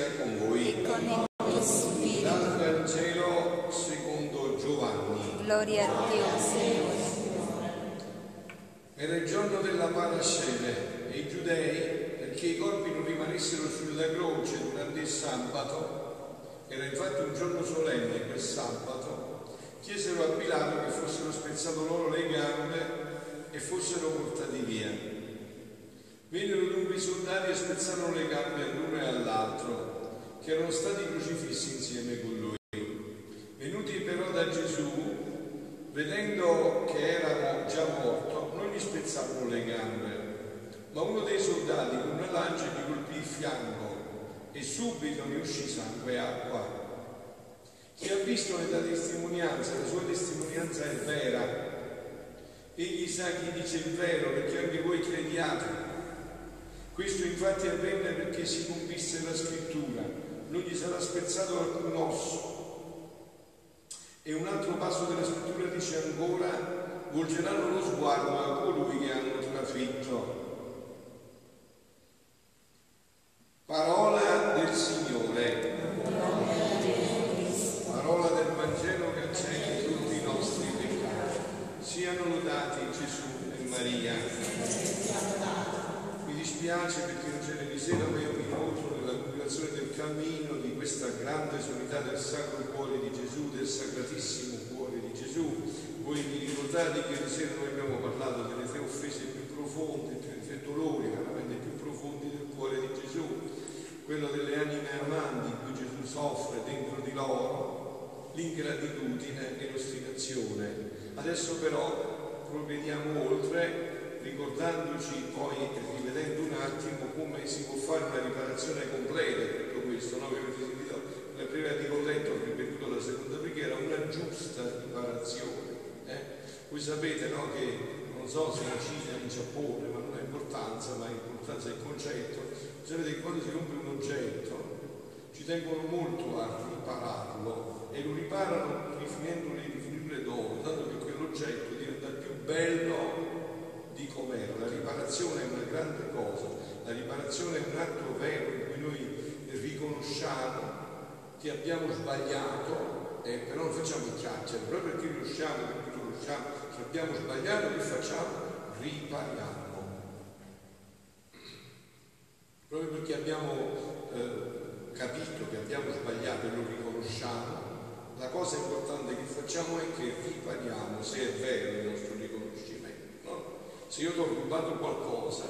sia con voi. Dante al cielo secondo Giovanni. Gloria a Dio, Signore. Era il giorno della Parasceve e i giudei, perché i corpi non rimanessero sulla croce durante il sabato, era infatti un giorno solenne quel sabato, chiesero a Pilato che fossero spezzato loro le gambe e fossero portati via. Vennero dunque i soldati e spezzarono le gambe all'uno e all'altro, che erano stati crocifissi insieme con lui. Venuti però da Gesù, vedendo che era già morto, non gli spezzarono le gambe, ma uno dei soldati con una lancia gli colpì il fianco e subito ne uscì sangue e acqua. Chi ha visto ne dà testimonianza, la sua testimonianza è vera. Egli sa chi dice il vero, perché anche voi crediate. Questo infatti avvenne perché si compisse la scrittura, non gli sarà spezzato alcun osso. E un altro passo della scrittura dice ancora, volgeranno lo sguardo a colui che hanno trafitto. Parola del Signore. Parola del Vangelo che accenna tutti i nostri peccati. Siano lodati Gesù e Maria. Mi dispiace perché non c'era di sera, ma io mi incontro nella compilazione del cammino di questa grande solidarietà del Sacro Cuore di Gesù, del Sacratissimo Cuore di Gesù. Voi vi ricordate che ieri sera noi abbiamo parlato delle tre offese più profonde, dei tre dolori veramente più profondi del cuore di Gesù, quello delle anime amanti in cui Gesù soffre dentro di loro, l'ingratitudine e l'ostinazione. Adesso però provvediamo oltre, ricordandoci poi e rivedendo un attimo come si può fare una riparazione completa di tutto questo, no? Che avete sentito la prima di Corretto, ho ripetuto la seconda preghiera, una giusta riparazione. Voi sapete, no, che non so se in Cina, in Giappone, ma non ha importanza, ma l'importanza è il concetto. Voi sapete che quando si rompe un oggetto ci tengono molto a ripararlo e lo riparano rifinendo le rifiniture d'oro, tanto che quell'oggetto diventa più bello di com'era. La riparazione è una grande cosa, la riparazione è un atto vero in cui noi riconosciamo che abbiamo sbagliato, però non facciamo il chiacchiere, proprio perché riusciamo, perché riconosciamo che abbiamo sbagliato, che facciamo? Ripariamo. Proprio perché abbiamo capito che abbiamo sbagliato e lo riconosciamo, la cosa importante che facciamo è che ripariamo, se è vero il nostro riconoscimento. Se io ti ho rubato qualcosa,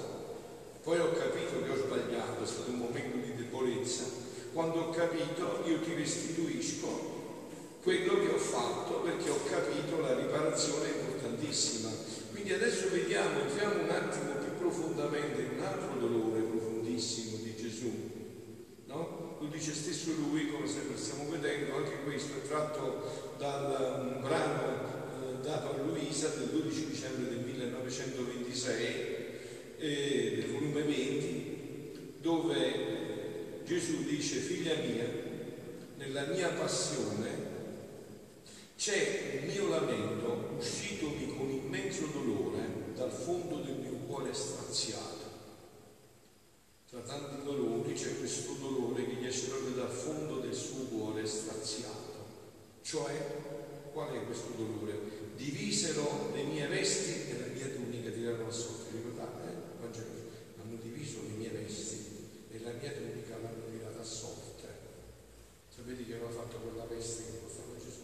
poi ho capito che ho sbagliato, è stato un momento di debolezza, quando ho capito io ti restituisco quello che ho fatto, perché ho capito la riparazione è importantissima. Quindi adesso vediamo, entriamo un attimo più profondamente in un altro dolore profondissimo di Gesù, no? Lo dice stesso lui, come sempre stiamo vedendo, anche questo è tratto da un brano dato a Luisa del 12 dicembre del 1926 del volume 20, dove Gesù dice: figlia mia, nella mia passione c'è il mio lamento uscitomi con immenso dolore dal fondo del mio cuore straziato. Tra tanti dolori c'è questo dolore che gli esce proprio dal fondo del suo cuore straziato. Cioè, qual è questo dolore? Divisero le mie vesti e la mia tunica, tirarono a soffio. Ricordate, Vangelo? Hanno diviso le mie vesti e la mia tunica l'hanno tirata a sorte. Sapete che aveva fatto quella veste che portava Gesù?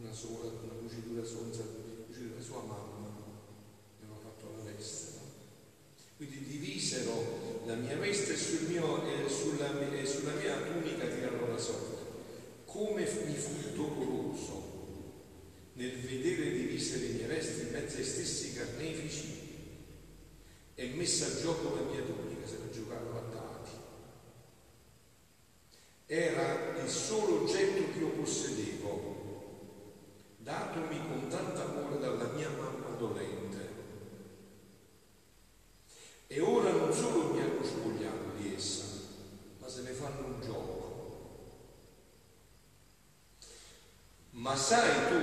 Una sola, una cucitura senza cucitura, sua mamma aveva fatto la veste, no? Quindi divisero la mia veste e sulla mia tunica tirarono a sorte. Come mi fu doloroso nel vedere divise le mie vesti in mezzo ai stessi carnefici e messa a gioco la mia tunica, se la giocavano a dati. Era il solo oggetto che io possedevo, datomi con tanto amore dalla mia mamma dolente. E ora non solo mi hanno spogliato di essa, ma se ne fanno un gioco. Ma sai tu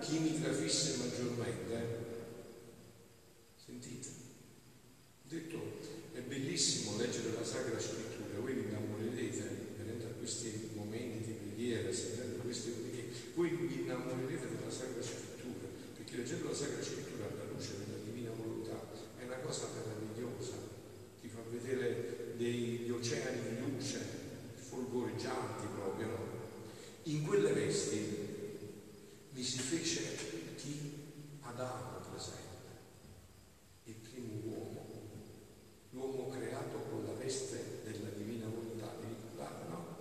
chi mi trafisse maggiormente? Sentite, ho detto, è bellissimo leggere la Sacra Scrittura, voi vi innamorerete memoria della Sacra Scrittura, perché leggendo la Sacra Scrittura alla luce della Divina Volontà è una cosa meravigliosa, ti fa vedere degli oceani di luce folgoreggianti proprio, no? In quelle vesti mi si fece chi Adamo presente, il primo uomo, l'uomo creato con la veste della Divina Volontà. Vi ricordate, no?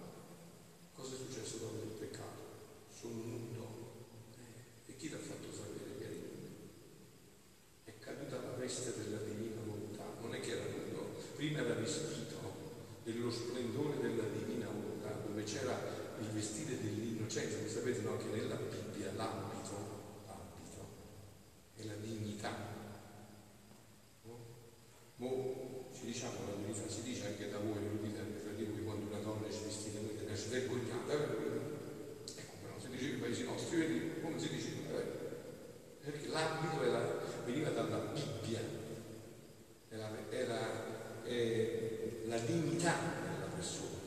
Cosa è successo dopo il peccato? Sono nudo. E chi l'ha fatto sapere che era nudo? È caduta la veste della Divina Volontà. Non è che era nudo, prima era vestito dello splendore della Divina Volontà, dove c'era il vestire dell'innocenza. Voi sapete, no, che nella Bibbia l'abito è la dignità. No? Mo ci diciamo la verità, si dice anche da voi, lo dite anche fra di voi, quando una donna ci vestita noi te ne esce vergognata, ecco, però si dice nei paesi nostri, vedi, come si dice? Perché l'abito veniva dalla Bibbia, era la dignità della persona,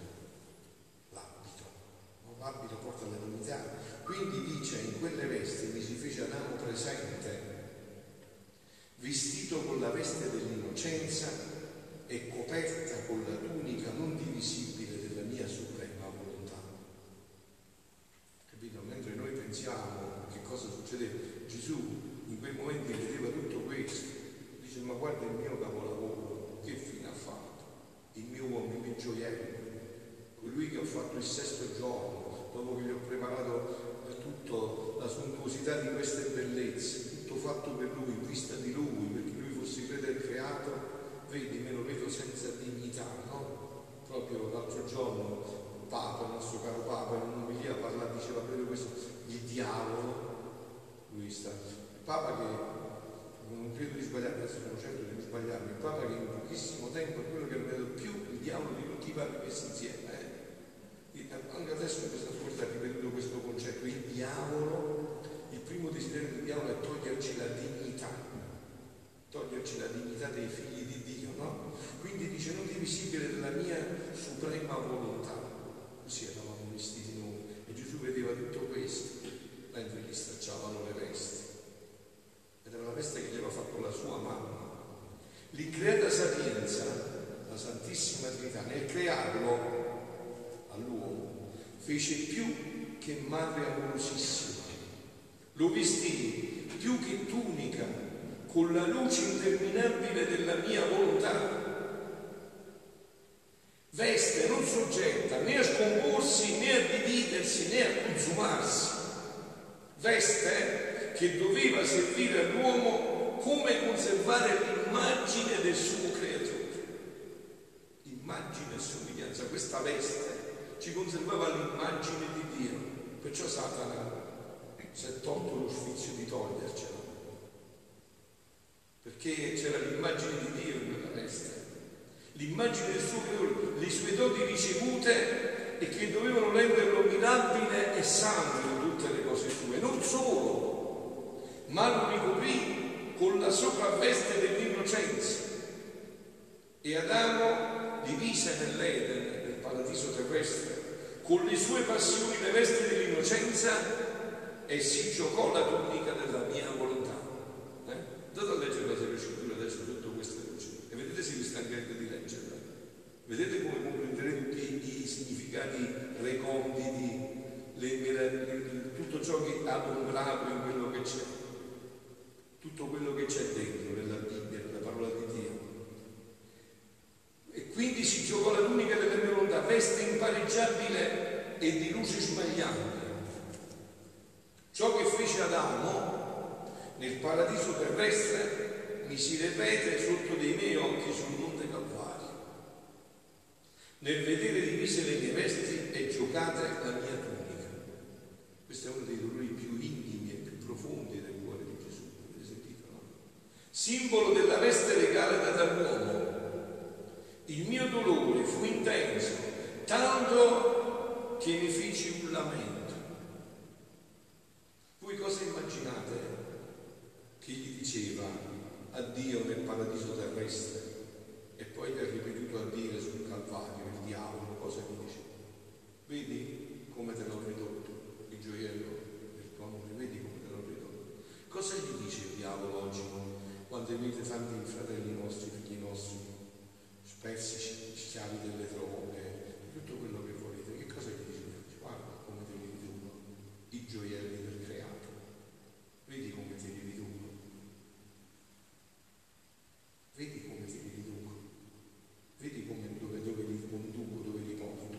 l'abito, no? L'abito porta alla dignità. Quindi dice, in quelle vesti mi si fece Adamo presente, vestito con la veste dell'innocenza e coperta con la tunica non divisibile della mia suprema volontà. Capito? Mentre noi pensiamo che cosa succedeva, Gesù in quei momenti vedeva tutto questo, dice: ma guarda il mio capolavoro, che fine ha fatto? Il mio uomo, il mio gioiello, colui che ho fatto il sesto giorno, dopo che gli ho preparato tutta la sontuosità di queste bellezze, tutto fatto per lui, in vista di lui, perché lui fosse credo il creato. Vedi, me lo vedo senza dignità, no? Proprio l'altro giorno Papa, il nostro caro Papa, in un'omelia parlava, diceva proprio questo, il diavolo, Luisa, il Papa che non credo di sbagliare, adesso sono certo di non sbagliarmi, il Papa che in pochissimo tempo è quello che non vedo più il diavolo di tutti i papi messi insieme, Anche adesso in questa forza ha ripetuto questo concetto, il diavolo, il primo desiderio del diavolo è toglierci la dignità dei figli di Dio, no? Quindi dice non divisibile della mia suprema volontà, così eravamo vestiti noi, e Gesù vedeva tutto questo, mentre gli stracciavano le vesti, ed era la veste che gli aveva fatto la sua mamma. L'increata sapienza, la Santissima Trinità, nel crearlo all'uomo, fece più che madre amorosissima, lo vestì più che tunica con la luce interminabile della mia volontà, veste non soggetta né a scomporsi né a dividersi né a consumarsi, veste che doveva servire all'uomo come conservare l'immagine del suo creatore, immagine e somiglianza. Questa veste ci conservava l'immagine di Dio, perciò Satana si è tolto lo sfizio di togliercela, perché c'era l'immagine di Dio in quella veste, l'immagine del suo creatore, le sue doti ricevute e che dovevano renderlo mirabile e santo in tutte le cose sue. Non solo, ma lo ricoprì con la sopravveste dell'innocenza, e Adamo divise nell'Eden, paradiso terrestre, con le sue passioni le vesti dell'innocenza, e si giocò la tunica della mia volontà. Andate a leggere la Sacra Scrittura adesso sotto questa luce e vedete se vi stancherete di leggerla, vedete come comprenderete tutti i significati reconditi, tutto ciò che è adombrato in quello che c'è, tutto quello che c'è dentro nella Bibbia, nella parola di Dio. E quindi si giocò la tunica della mia volontà, veste impareggiabile e di luce smagliante. Ciò che fece Adamo nel paradiso terrestre mi si ripete sotto dei miei occhi sul Monte Calvario, nel vedere divise le mie vesti e giocate la mia tunica. Questo è uno dei dolori più intimi e più profondi del cuore di Gesù, avete sentito, no? Simbolo della veste regalata dall'uomo. Il mio dolore fu intenso, tanto che ne feci un lamento. Voi cosa immaginate che gli diceva a Dio nel paradiso terrestre e poi gli ha ripetuto a dire sul Calvario, il diavolo? Cosa gli dice? Vedi come te l'ho ridotto, il gioiello del tuo amore. Cosa gli dice il diavolo oggi quando emite tanti fratelli nostri, figli nostri, persici, schiavi delle droghe, tutto quello che volete? Che cosa gli dice? Guarda come te li riducono i gioielli del creato, vedi come te li riducono, vedi come te li riducono, vedi come dove li conduco, dove li porto.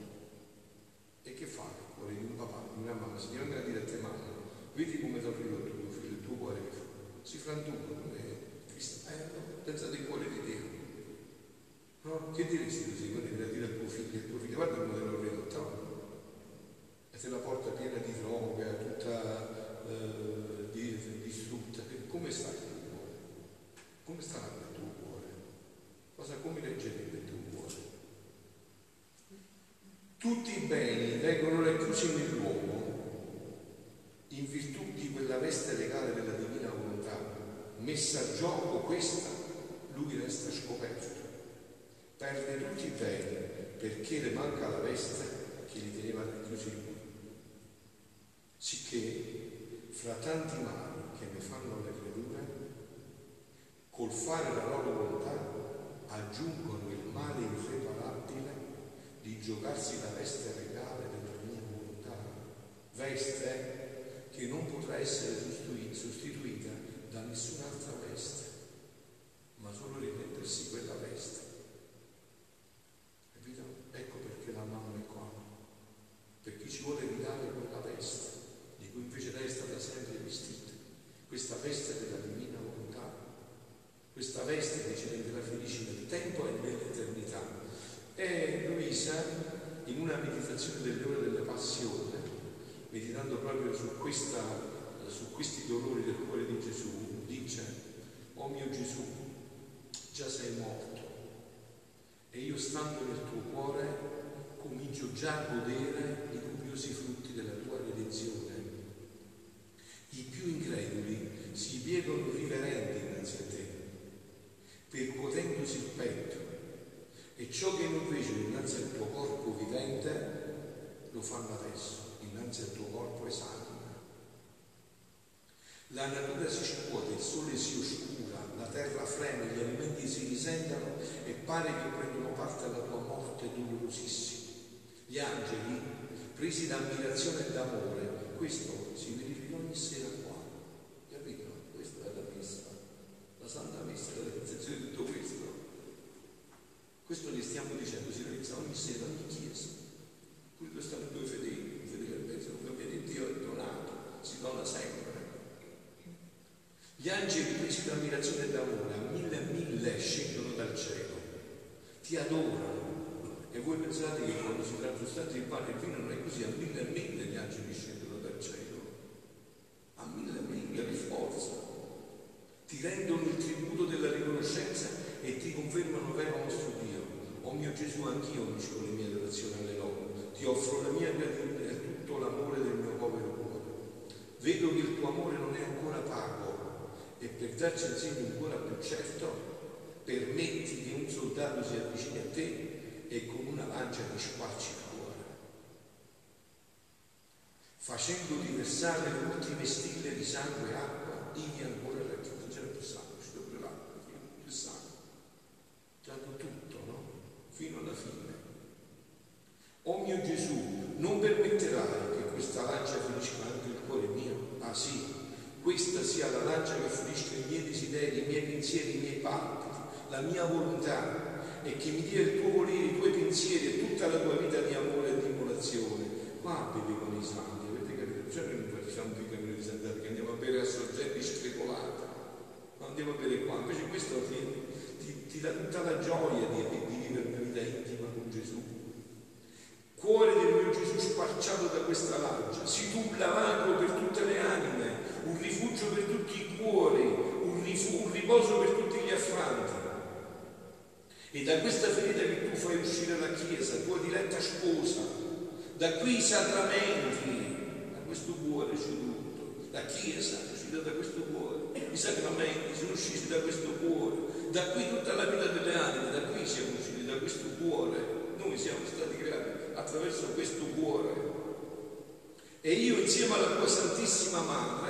E che fa il cuore di un papà, di una mamma? Se ti vengono a dire a te mamma, vedi come ti ha ridotto il tuo figlio, il tuo cuore che fa? Si frantuca come Cristo, pensate al cuore di Dio. No? Che diresti così? Quando viene a dire al tuo figlio, guarda come te l'ho ridotta, e te la porta piena di droga, tutta distrutta. Come sta il tuo cuore? Come sta il tuo cuore? Come leggerebbe il tuo cuore? Tutti i beni vengono reclusi nell'uomo in virtù di quella veste legale della divina volontà, messa a gioco questa, lui resta scoperto, perde tutti i beni perché le manca la veste che li teneva reclusi in lui. Sicché fra tanti mali che ne fanno le creature, col fare la loro volontà aggiungono il male irreparabile di giocarsi la veste regale della mia volontà, veste che non potrà essere sostituita da nessun'altra veste, ma solo rimettersi quella veste. Capito? Ecco perché la mamma è qua, perché ci vuole ridare quella veste di cui invece lei è stata sempre vestita, questa veste della divina volontà, questa veste che ci renderà felici nel tempo e nell'eternità. E Luisa, in una meditazione delle ore della passione, meditando proprio su questi dolori del cuore di Gesù, dice: «O mio Gesù, già sei morto e io, stando nel tuo cuore, comincio già a godere i copiosi frutti della tua redenzione. I più increduli si piegano riverenti innanzi a te, percuotendosi il petto, e ciò che non fecero innanzi al tuo corpo vivente lo fanno adesso innanzi al tuo corpo esatto. La natura si scuote, il sole si oscura, la terra freme, gli alimenti si risentano e pare che prendano parte alla tua morte dolorosissima. Gli angeli, presi da ammirazione e d'amore», questo si verifica ogni sera qua, capito? Questa è la messa, la Santa Messa, la realizzazione di tutto questo. Questo gli stiamo dicendo, si realizza ogni sera in chiesa. Qui dove stanno due fedeli, un fedele e mezzo, non cambia di Dio, è donato, si dona sempre. Gli angeli presi d'ammirazione e d'amore, a mille e mille scendono dal cielo, ti adorano. E voi pensate che quando si trasfustati il pane e il vino non è così? A mille e mille gli angeli scendono dal cielo, a mille e mille di forza. Ti rendono il tributo della riconoscenza e ti confermano vero nostro Dio. O mio Gesù, anch'io unisco con le mie adorazioni alle loro. Ti offro la mia gratitudine e tutto l'amore del mio povero cuore. Vedo che il tuo amore non è ancora pago e per darci insieme un cuore più certo, permetti che un soldato si avvicini a te e con una lancia ti squarci il cuore, facendoti versare le ultime stille di sangue e acqua, ivi ancora raggiunto. Dato tutto, no? Fino alla fine. O mio Gesù, non permetterai che questa lancia finisca anche il cuore mio? Ah sì, questa sia la lancia che finisca i miei desideri, i miei pensieri, i miei palpiti, la mia volontà, e che mi dia il tuo volere, i tuoi pensieri e tutta la tua vita di amore e di emulazione. Qua bevono i santi, avete capito? Cioè noi non facciamo più cammino di santità perché andiamo a bere a sorgenti strecolata, ma andiamo a bere qua. Invece questo ti dà tutta la gioia di vivere una vita intima con Gesù. Cuore del mio Gesù squarciato da questa lancia, sii tu un lavacro per tutte le anime, un rifugio per tutti i cuori, un riposo per tutti gli affranti. E da questa ferita che tu fai uscire la Chiesa, tua diretta sposa, da qui i sacramenti, da questo cuore è ceduto, la Chiesa è uscita da questo cuore, i sacramenti sono usciti da questo cuore. Da qui tutta la vita delle anime, da qui siamo usciti, da questo cuore. Noi siamo stati creati attraverso questo cuore. E io, insieme alla tua Santissima Madre,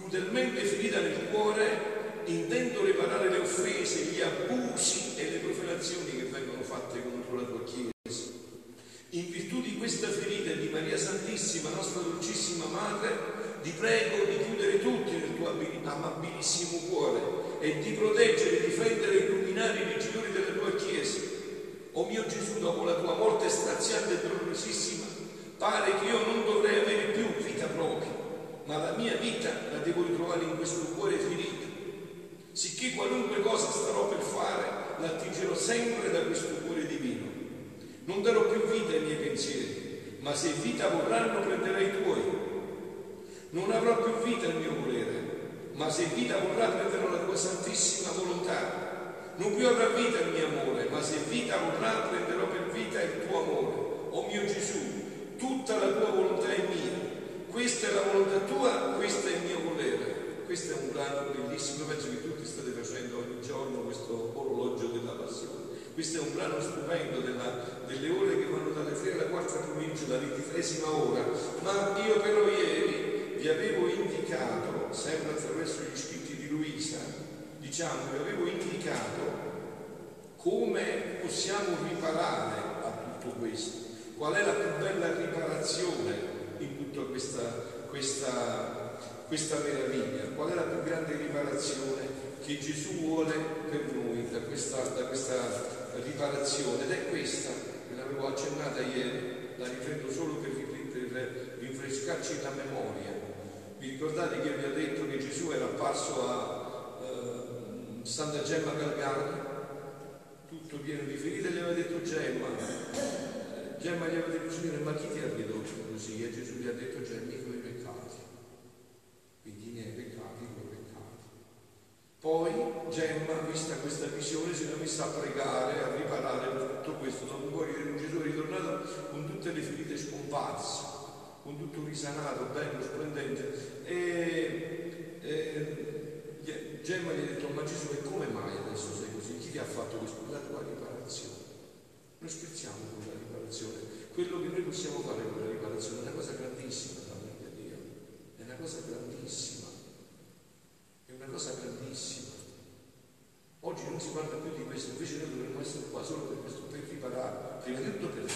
crudelmente ferita nel cuore, intendo riparare le offese, gli abusi e le profanazioni che vengono fatte contro la tua Chiesa. In virtù di questa ferita e di Maria Santissima, nostra dolcissima Madre, ti prego di chiudere tutti nel tuo amabilissimo cuore e di proteggere, difendere e illuminare i vigitori della tua Chiesa. O mio Gesù, dopo la tua morte straziante e dolorosissima, pare che io non dovrei avere più vita propria, ma la mia vita la devo ritrovare in questo cuore ferito, sicché qualunque cosa starò per fare l'attingerò sempre da questo cuore divino. Non darò più vita ai miei pensieri, ma se vita vorranno prenderai i tuoi. Non avrò più vita il mio volere, ma se vita vorrà prenderò la tua santissima volontà. Non più avrà vita il mio amore, ma se vita vorrà prenderò per vita il tuo amore. O mio Gesù, tutta la tua volontà è mia, questa è la volontà tua, questo è il mio volere. Questo è un brano bellissimo, penso che tutti state facendo ogni giorno questo orologio della passione. Questo è un brano stupendo delle ore che vanno dalle 3 alle 4 pomeriggio, la 23esima ora. Ma io però ieri vi avevo indicato, sempre attraverso gli scritti di Luisa, diciamo, vi avevo indicato come possiamo riparare a tutto questo, qual è la più bella riparazione in tutta questa meraviglia, qual è la più grande riparazione che Gesù vuole per noi da questa riparazione, ed è questa, ve l'avevo accennata ieri, la ripeto solo per rinfrescarci la memoria. Vi ricordate che vi ho detto che Gesù era apparso a Santa Gemma Galgani, tutto pieno di ferite, gli aveva detto Gemma gli aveva detto: Signore, ma chi ti ha ridotto così? E Gesù gli ha detto: Gemma, i tuoi peccati. Quindi i miei peccati, i tuoi peccati. Poi Gemma, vista questa visione, si è messa a pregare, a riparare tutto questo. Dopo morire Gesù è ritornato con tutte le ferite scomparse, con tutto risanato, bello, splendente, e Gemma gli ha detto: ma Gesù, e come mai adesso sei così? Chi ti ha fatto questo? La tua riparazione. Non scherziamo con la riparazione. Quello che noi possiamo fare con la riparazione è una cosa grandissima, veramente, Dio. È una cosa grandissima. È una cosa grandissima. Oggi non si parla più di questo, invece noi dovremmo essere qua solo per questo, per riparare, prima di tutto per noi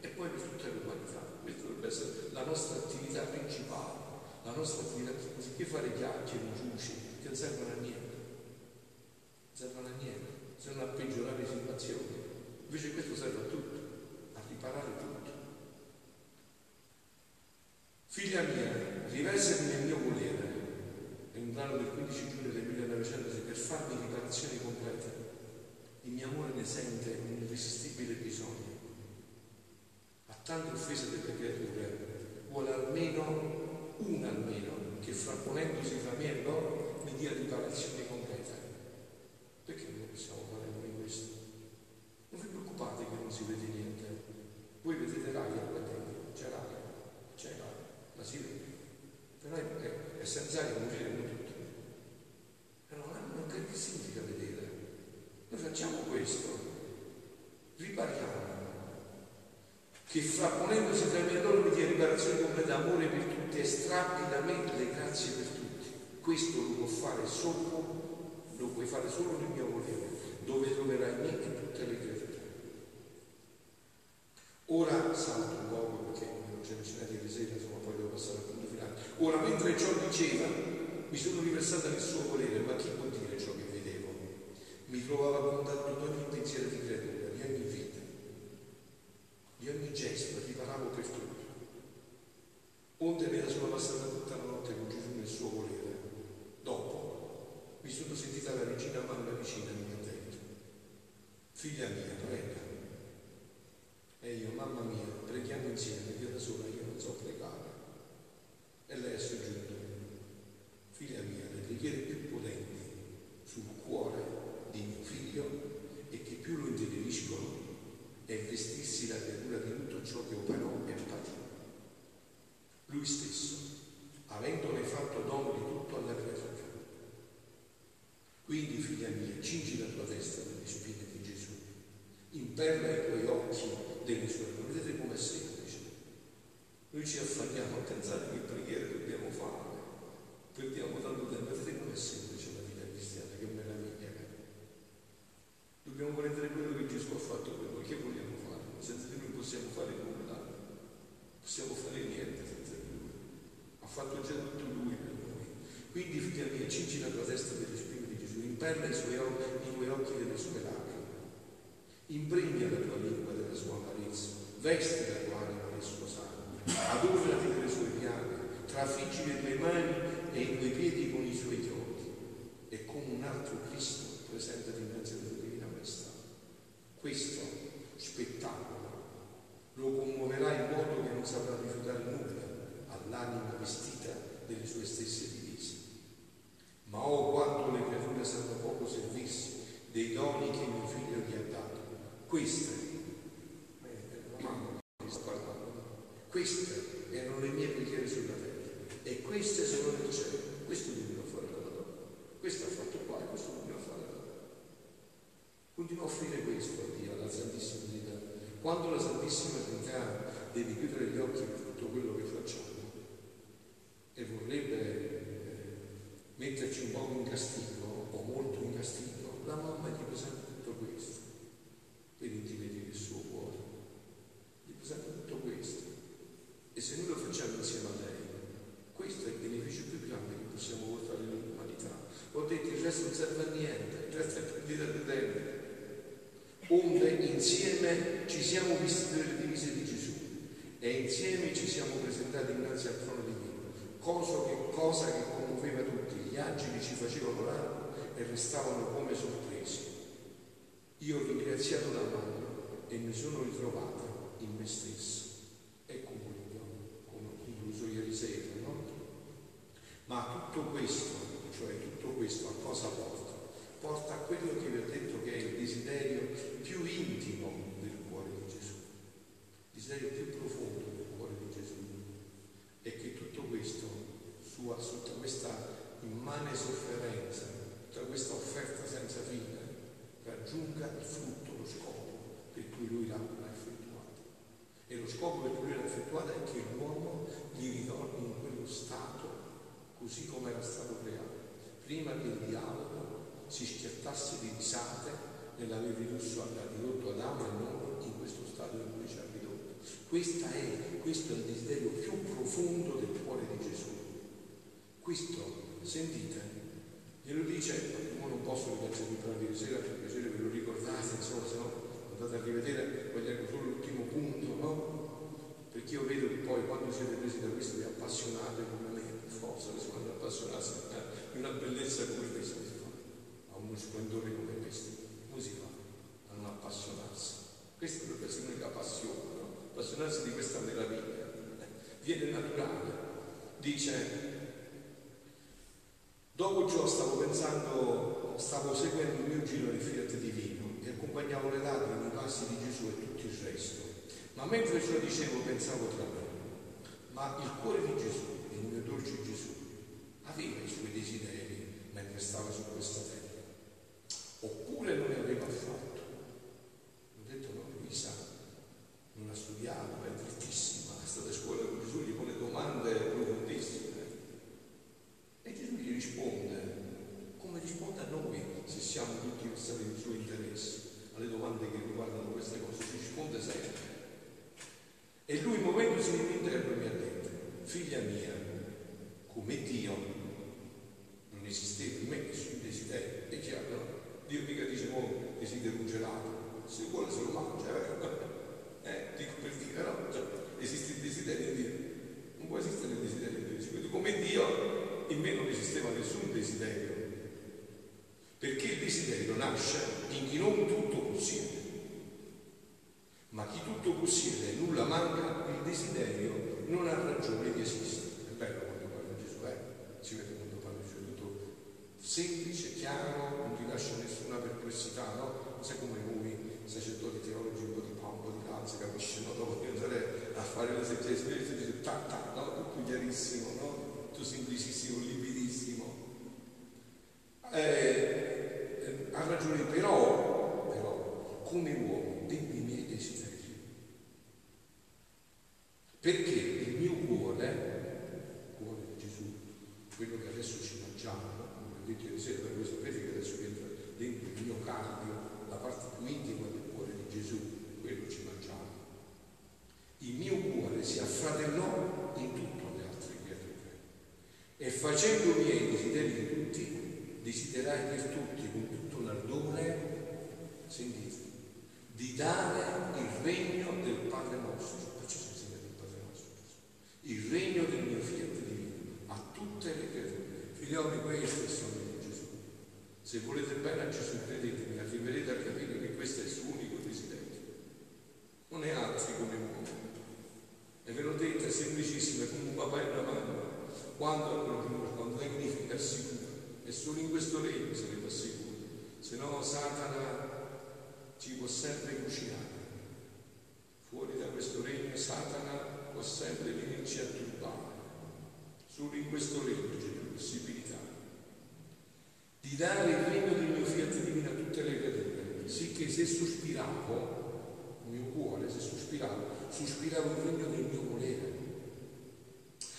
e poi per tutta l'umanità. Questa dovrebbe essere la nostra attività principale, la nostra attività, anziché fare chiacchiere, giudici, che non servono a niente, se non a peggiorare situazioni. Invece questo serve a tutto, a riparare tutto. Figlia mia, riversami nel mio volere, è un brano del 15 giugno del 1906, per farmi riparazioni complete. Il mio amore ne sente un irresistibile bisogno. Tante offese delle creature, vuole almeno una che frapponendosi fra me e loro mi dia riparazione completa. Perché non possiamo fare noi questo? Non vi preoccupate che non si vede niente, voi vedete l'aria qua dentro, c'è l'aria, ma si vede, però è senza aria moriremo tutti. Però non che significa vedere? Noi facciamo questo, ripariamo, che frapponendosi tra me e loro mi dia riparazione completa, amore per tutti e strappi da me le grazie per tutti. Questo lo puoi fare solo nel mio volere, dove troverai me e tutte le creature. Ora salto un poco perché non ce ne sono di sera, insomma, poi devo passare al punto finale. Ora, mentre ciò diceva, mi sono riversata nel suo volere, ma chi può dire ciò che vedevo? Mi trovava contatto con ogni pensiero di creatura, di ogni vita, di ogni gesto, riparavo per tutto. Onde me la sono passata tutta la notte con Gesù nel suo volere. Dopo mi sono sentita la regina mamma vicina e mi ha detto: figlia mia, prega. E io: mamma mia, preghiamo insieme, io da sola io non so pregare. E lei ha soggiunto: figlia mia, le preghiere più potenti sul cuore di mio figlio e che più lo inteneriscono e vestirsi la creatura di tutto ciò che operò e pagò. Lui stesso, avendone fatto dono di tutto alla creatura. Quindi, figlia mia, cingi la tua testa delle spine di Gesù, imperla i tuoi occhi delle sue parole. Vedete com'è semplice. Noi ci affanniamo a pensare che preghiere dobbiamo fare, Dobbiamo tanto tempo, vedete come è semplice la vita cristiana, che meraviglia. Dobbiamo prendere quello che Gesù ha fatto per noi, che vogliamo fare? Senza di lui non possiamo fare nulla, possiamo fare niente senza di lui. Ha fatto già tutto lui per noi. Quindi, figlia mia, cincina la tua testa delle spine di Gesù, imperla i tuoi occhi delle sue lacrime, impregna la tua lingua della sua amarezza, vesti la tua anima del suo sangue, adorati delle sue piaghe, trafiggi le tue mani e i tuoi piedi con i suoi giochi, e come un altro Cristo presenta dinanzi alla tua divina maestà. Questo spettacolo lo commuoverà in modo che non saprà rifiutare nulla all'anima vestita delle sue stesse divise. Ma oh, quanto le creature sanno poco servirsi dei doni che mio figlio gli ha dato. Queste erano le mie preghiere sulla terra. E queste sono nel cielo, questo doveva fare la donna, questo ha fatto qua e questo doveva fare la donna. Continua a offrire questo a Dio, alla Santissima Trinità. Quando la Santissima Trinità deve chiudere gli occhi per tutto quello che facciamo e vorrebbe metterci un po' in castigo o molto in castigo, la mamma gli presenta tutto questo per intimidire il suo cuore, gli presenta tutto questo, e se noi lo facciamo insieme a lei, questo è il beneficio più grande che possiamo portare all'umanità. Ho detto, il resto non serve a niente, il resto è perdita del tempo. Onde insieme ci siamo visti delle divise di Gesù e insieme ci siamo presentati innanzi al trono di Dio, cosa che commuoveva tutti. Gli angeli ci facevano l'anno e restavano come sorpresi. Io ho ringraziato la mamma e mi sono ritrovata in me stesso. E concluso ieri sera, no? Ma tutto questo, cioè tutto questo, a cosa porta? Porta a quello che vi ho detto che è il desiderio più intimo del cuore di Gesù, il desiderio più profondo del cuore di Gesù, è che tutto questo, tutta questa immane sofferenza, tutta questa offerta senza fine, raggiunga il frutto, lo scopo per cui lui l'ha effettuato. E lo scopo per cui l'ha effettuata è che l'uomo gli ritorni in quello stato così come era stato creato, prima che il diavolo si schiattasse di risate nell'aver ridotto Adamo e noi in questo stato in cui ci ha ridotto. Questo è il desiderio più profondo del cuore di Gesù. Questo, sentite, glielo dice, ma non posso ripetervi per la sera perché se ve lo ricordate, insomma, se no andate a rivedere, voglio solo l'ultimo punto, no? Perché io vedo che poi quando siete presi da questo vi appassionate come me, per forza, adesso andate appassionarsi di una bellezza come questa, si fa, a uno splendore come questo, come si fa a non appassionarsi? Questa dovrebbe essere l'unica passione, no? Appassionarsi di questa meraviglia, viene naturale. Dice, dopo ciò stavo seguendo il mio giro nel fiat divino e accompagnavo le lacrime, i passi di Gesù e tutto il resto. Ma mentre ciò dicevo pensavo tra me, ma il cuore di Gesù, il mio dolce Gesù, aveva i suoi desideri mentre stava su questa terra, oppure non ne aveva affatto? Ho detto, no, Luisa non ha studiato, è drittissima, è stata a scuola con Gesù, gli pone domande profondissime e Gesù gli risponde come risponde a noi se siamo tutti versati nei suoi interessi. Alle domande che riguardano queste cose si risponde sempre. E lui, un momento, si interroga e mi ha detto, figlia mia, come Dio non esisteva in me nessun desiderio, è chiaro, no? Dio mica dice, oh, desidero un gelato, se vuole se lo mangia, dico per dire, no? Cioè, esiste il desiderio di Dio, non può esistere il desiderio di Dio. Quindi come Dio in me non esisteva nessun desiderio, perché il desiderio nasce in chi non tutto possiede, ma chi tutto possiede e nulla manca, il desiderio non ha ragione di esistere. È bello quando parla Gesù, si vede quando parla Gesù, è tutto semplice, chiaro, non ti lascia nessuna perplessità, no? Non sai come noi, sacerdoti, teologi, un po' di pompa, un po' di calza, capisci, no? Dopo di andare a fare le sette esperienze, dice, ta, no? Tutto chiarissimo, no? Semplicissimo, limpidissimo, ha ragione, però come uomo dimmi i miei desideri, perché il mio cuore di Gesù, quello che adesso creature, si affraternò in tutto le altre creature e facendo miei desideri di tutti, desiderai per tutti con tutto l'ardore, sentite, di dare il regno del Padre nostro, perciò si desidera del Padre nostro, il regno del mio fiat divino a tutte le creature. Figlioli, questo è il sogno di Gesù. Se volete bene a Gesù, credetemi, arriverete a capire che questo è il suo unico desiderio. Non è altri come uomo. E ve l'ho detto, è semplicissimo, è come un papà e una mamma. Quando magnifica sicuro, e solo in questo regno saremo sicuri, se no Satana ci può sempre cucinare. Fuori da questo regno Satana può sempre venirci a turbare. Solo in questo regno c'è la possibilità di dare il regno del mio fiat divino a tutte le creature, sicché se sospiravo, il mio cuore, se sospiravo il regno del mio volere.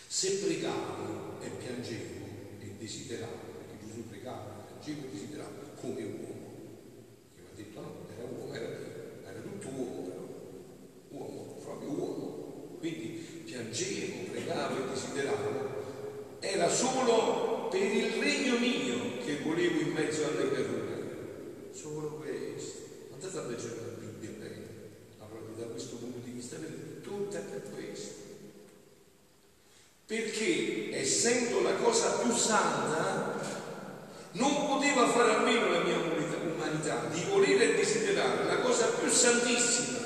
Se pregavo e piangevo e desideravo, perché Gesù pregava, piangeva e desiderava come uomo, che mi ha detto no, era uomo, era tutto uomo, però uomo, proprio uomo. Quindi piangevo, pregavo e desideravo, era solo per il regno mio che volevo in mezzo alle creature, solo questo. Andate a leggere la Bibbia bene. Da questo punto di vista vedete, tutto è per questo, perché essendo la cosa più santa non poteva fare a meno la mia umanità di volere e desiderare la cosa più santissima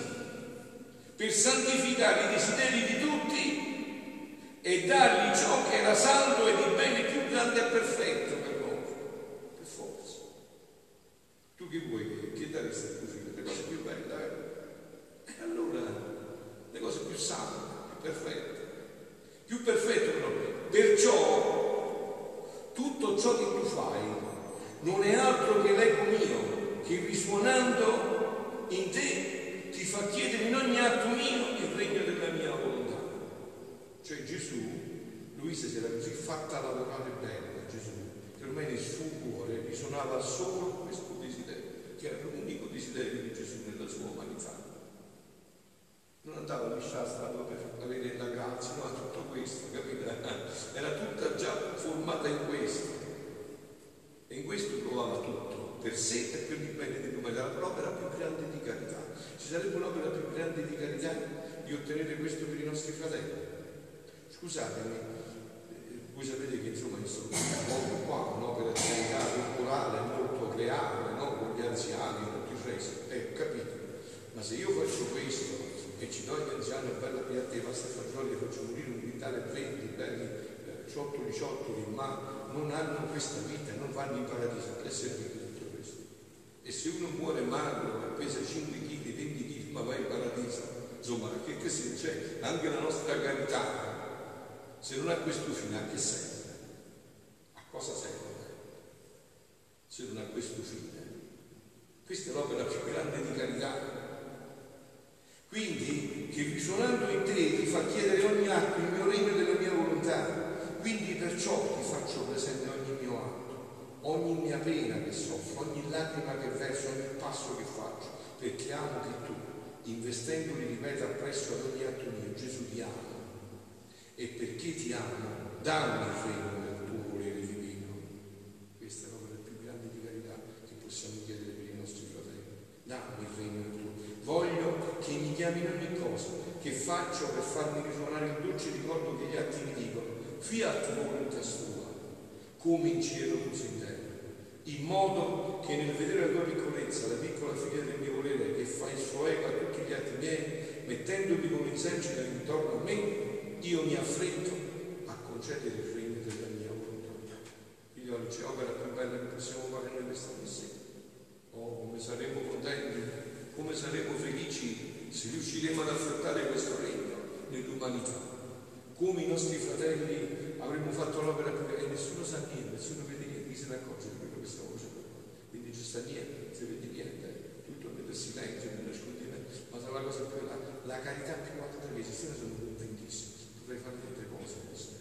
per santificare i desideri di tutti e dargli ciò che era santo e di bene più grande e perfetto per noi. Per forza, tu che vuoi che daresti al tuo figlio? Le cose più belle, dai. E allora le cose più sante, più perfette però. Perciò tutto ciò che tu fai non è altro che l'eco mio che risuonando in te ti fa chiedere in ogni atto mio il regno della mia volontà. Cioè Gesù, Luisa si era così fatta lavorare bene da Gesù che ormai nel suo cuore risuonava solo questo desiderio, che era l'unico desiderio di Gesù nella sua umanità. Non andava a lisciare strada per avere la grazia, no, tutto questo, capito? Era tutta già formata in questo. E in questo provava tutto, per sé e per il bene dell'umanità, l'opera più grande di carità. Ci sarebbe un'opera più grande di carità di ottenere questo per i nostri fratelli. Scusatemi, voi sapete che insomma sono qua un'opera di carità corporale molto reale, no? Con gli anziani, con tutti i resto, capito? Ma se io faccio questo e ci do gli anziani a bella piatta e pasta fagioli, li faccio morire un militare 20, belli 18, ma non hanno questa vita, non vanno in paradiso, che servirebbe tutto questo? E se uno muore magro, pesa 5 kg, 20 kg, ma va in paradiso, insomma, che se c'è? Anche la nostra carità, se non ha questo fine, a che serve? A cosa serve? Se non ha questo fine. Questa è l'opera più grande di carità. Quindi che risuonando in te ti fa chiedere ogni atto il mio regno della mia volontà, quindi perciò ti faccio presente ogni mio atto, ogni mia pena che soffro, ogni lacrima che verso, ogni passo che faccio, perché amo che tu, investendoli, ripeta appresso ad ogni atto mio, Gesù ti ama, e perché ti amo dammi il regno del tuo volere divino. Questa è l'opera più grande di carità che possiamo chiedere per i nostri fratelli. Dammi il regno del tuo. Voglio che mi chiami in ogni cosa, che faccio per farmi risuonare il dolce ricordo che gli atti mi dicono, fiat voluntas tua, come in cielo così in terra, in modo che nel vedere la tua piccolezza, la piccola figlia del mio volere che fa il suo eco a tutti gli atti miei, mettendomi come esercito intorno a me, io mi affretto a concedere il regno della mia volontà. Figlioli, c'è opera più bella che possiamo fare noi questa sera. Oh, come saremo contenti, come saremo felici se riusciremo ad affrontare questo regno nell'umanità, come i nostri fratelli avremmo fatto l'opera più grande. E nessuno sa niente, nessuno vede niente, chi se ne accorge di quello che stiamo facendo, quindi ci sta niente, si vede niente, tutto nel silenzio, nel nascondimento. Ma tra la cosa più la carità più alta che esiste, sono contentissimo, potrei fare tante cose.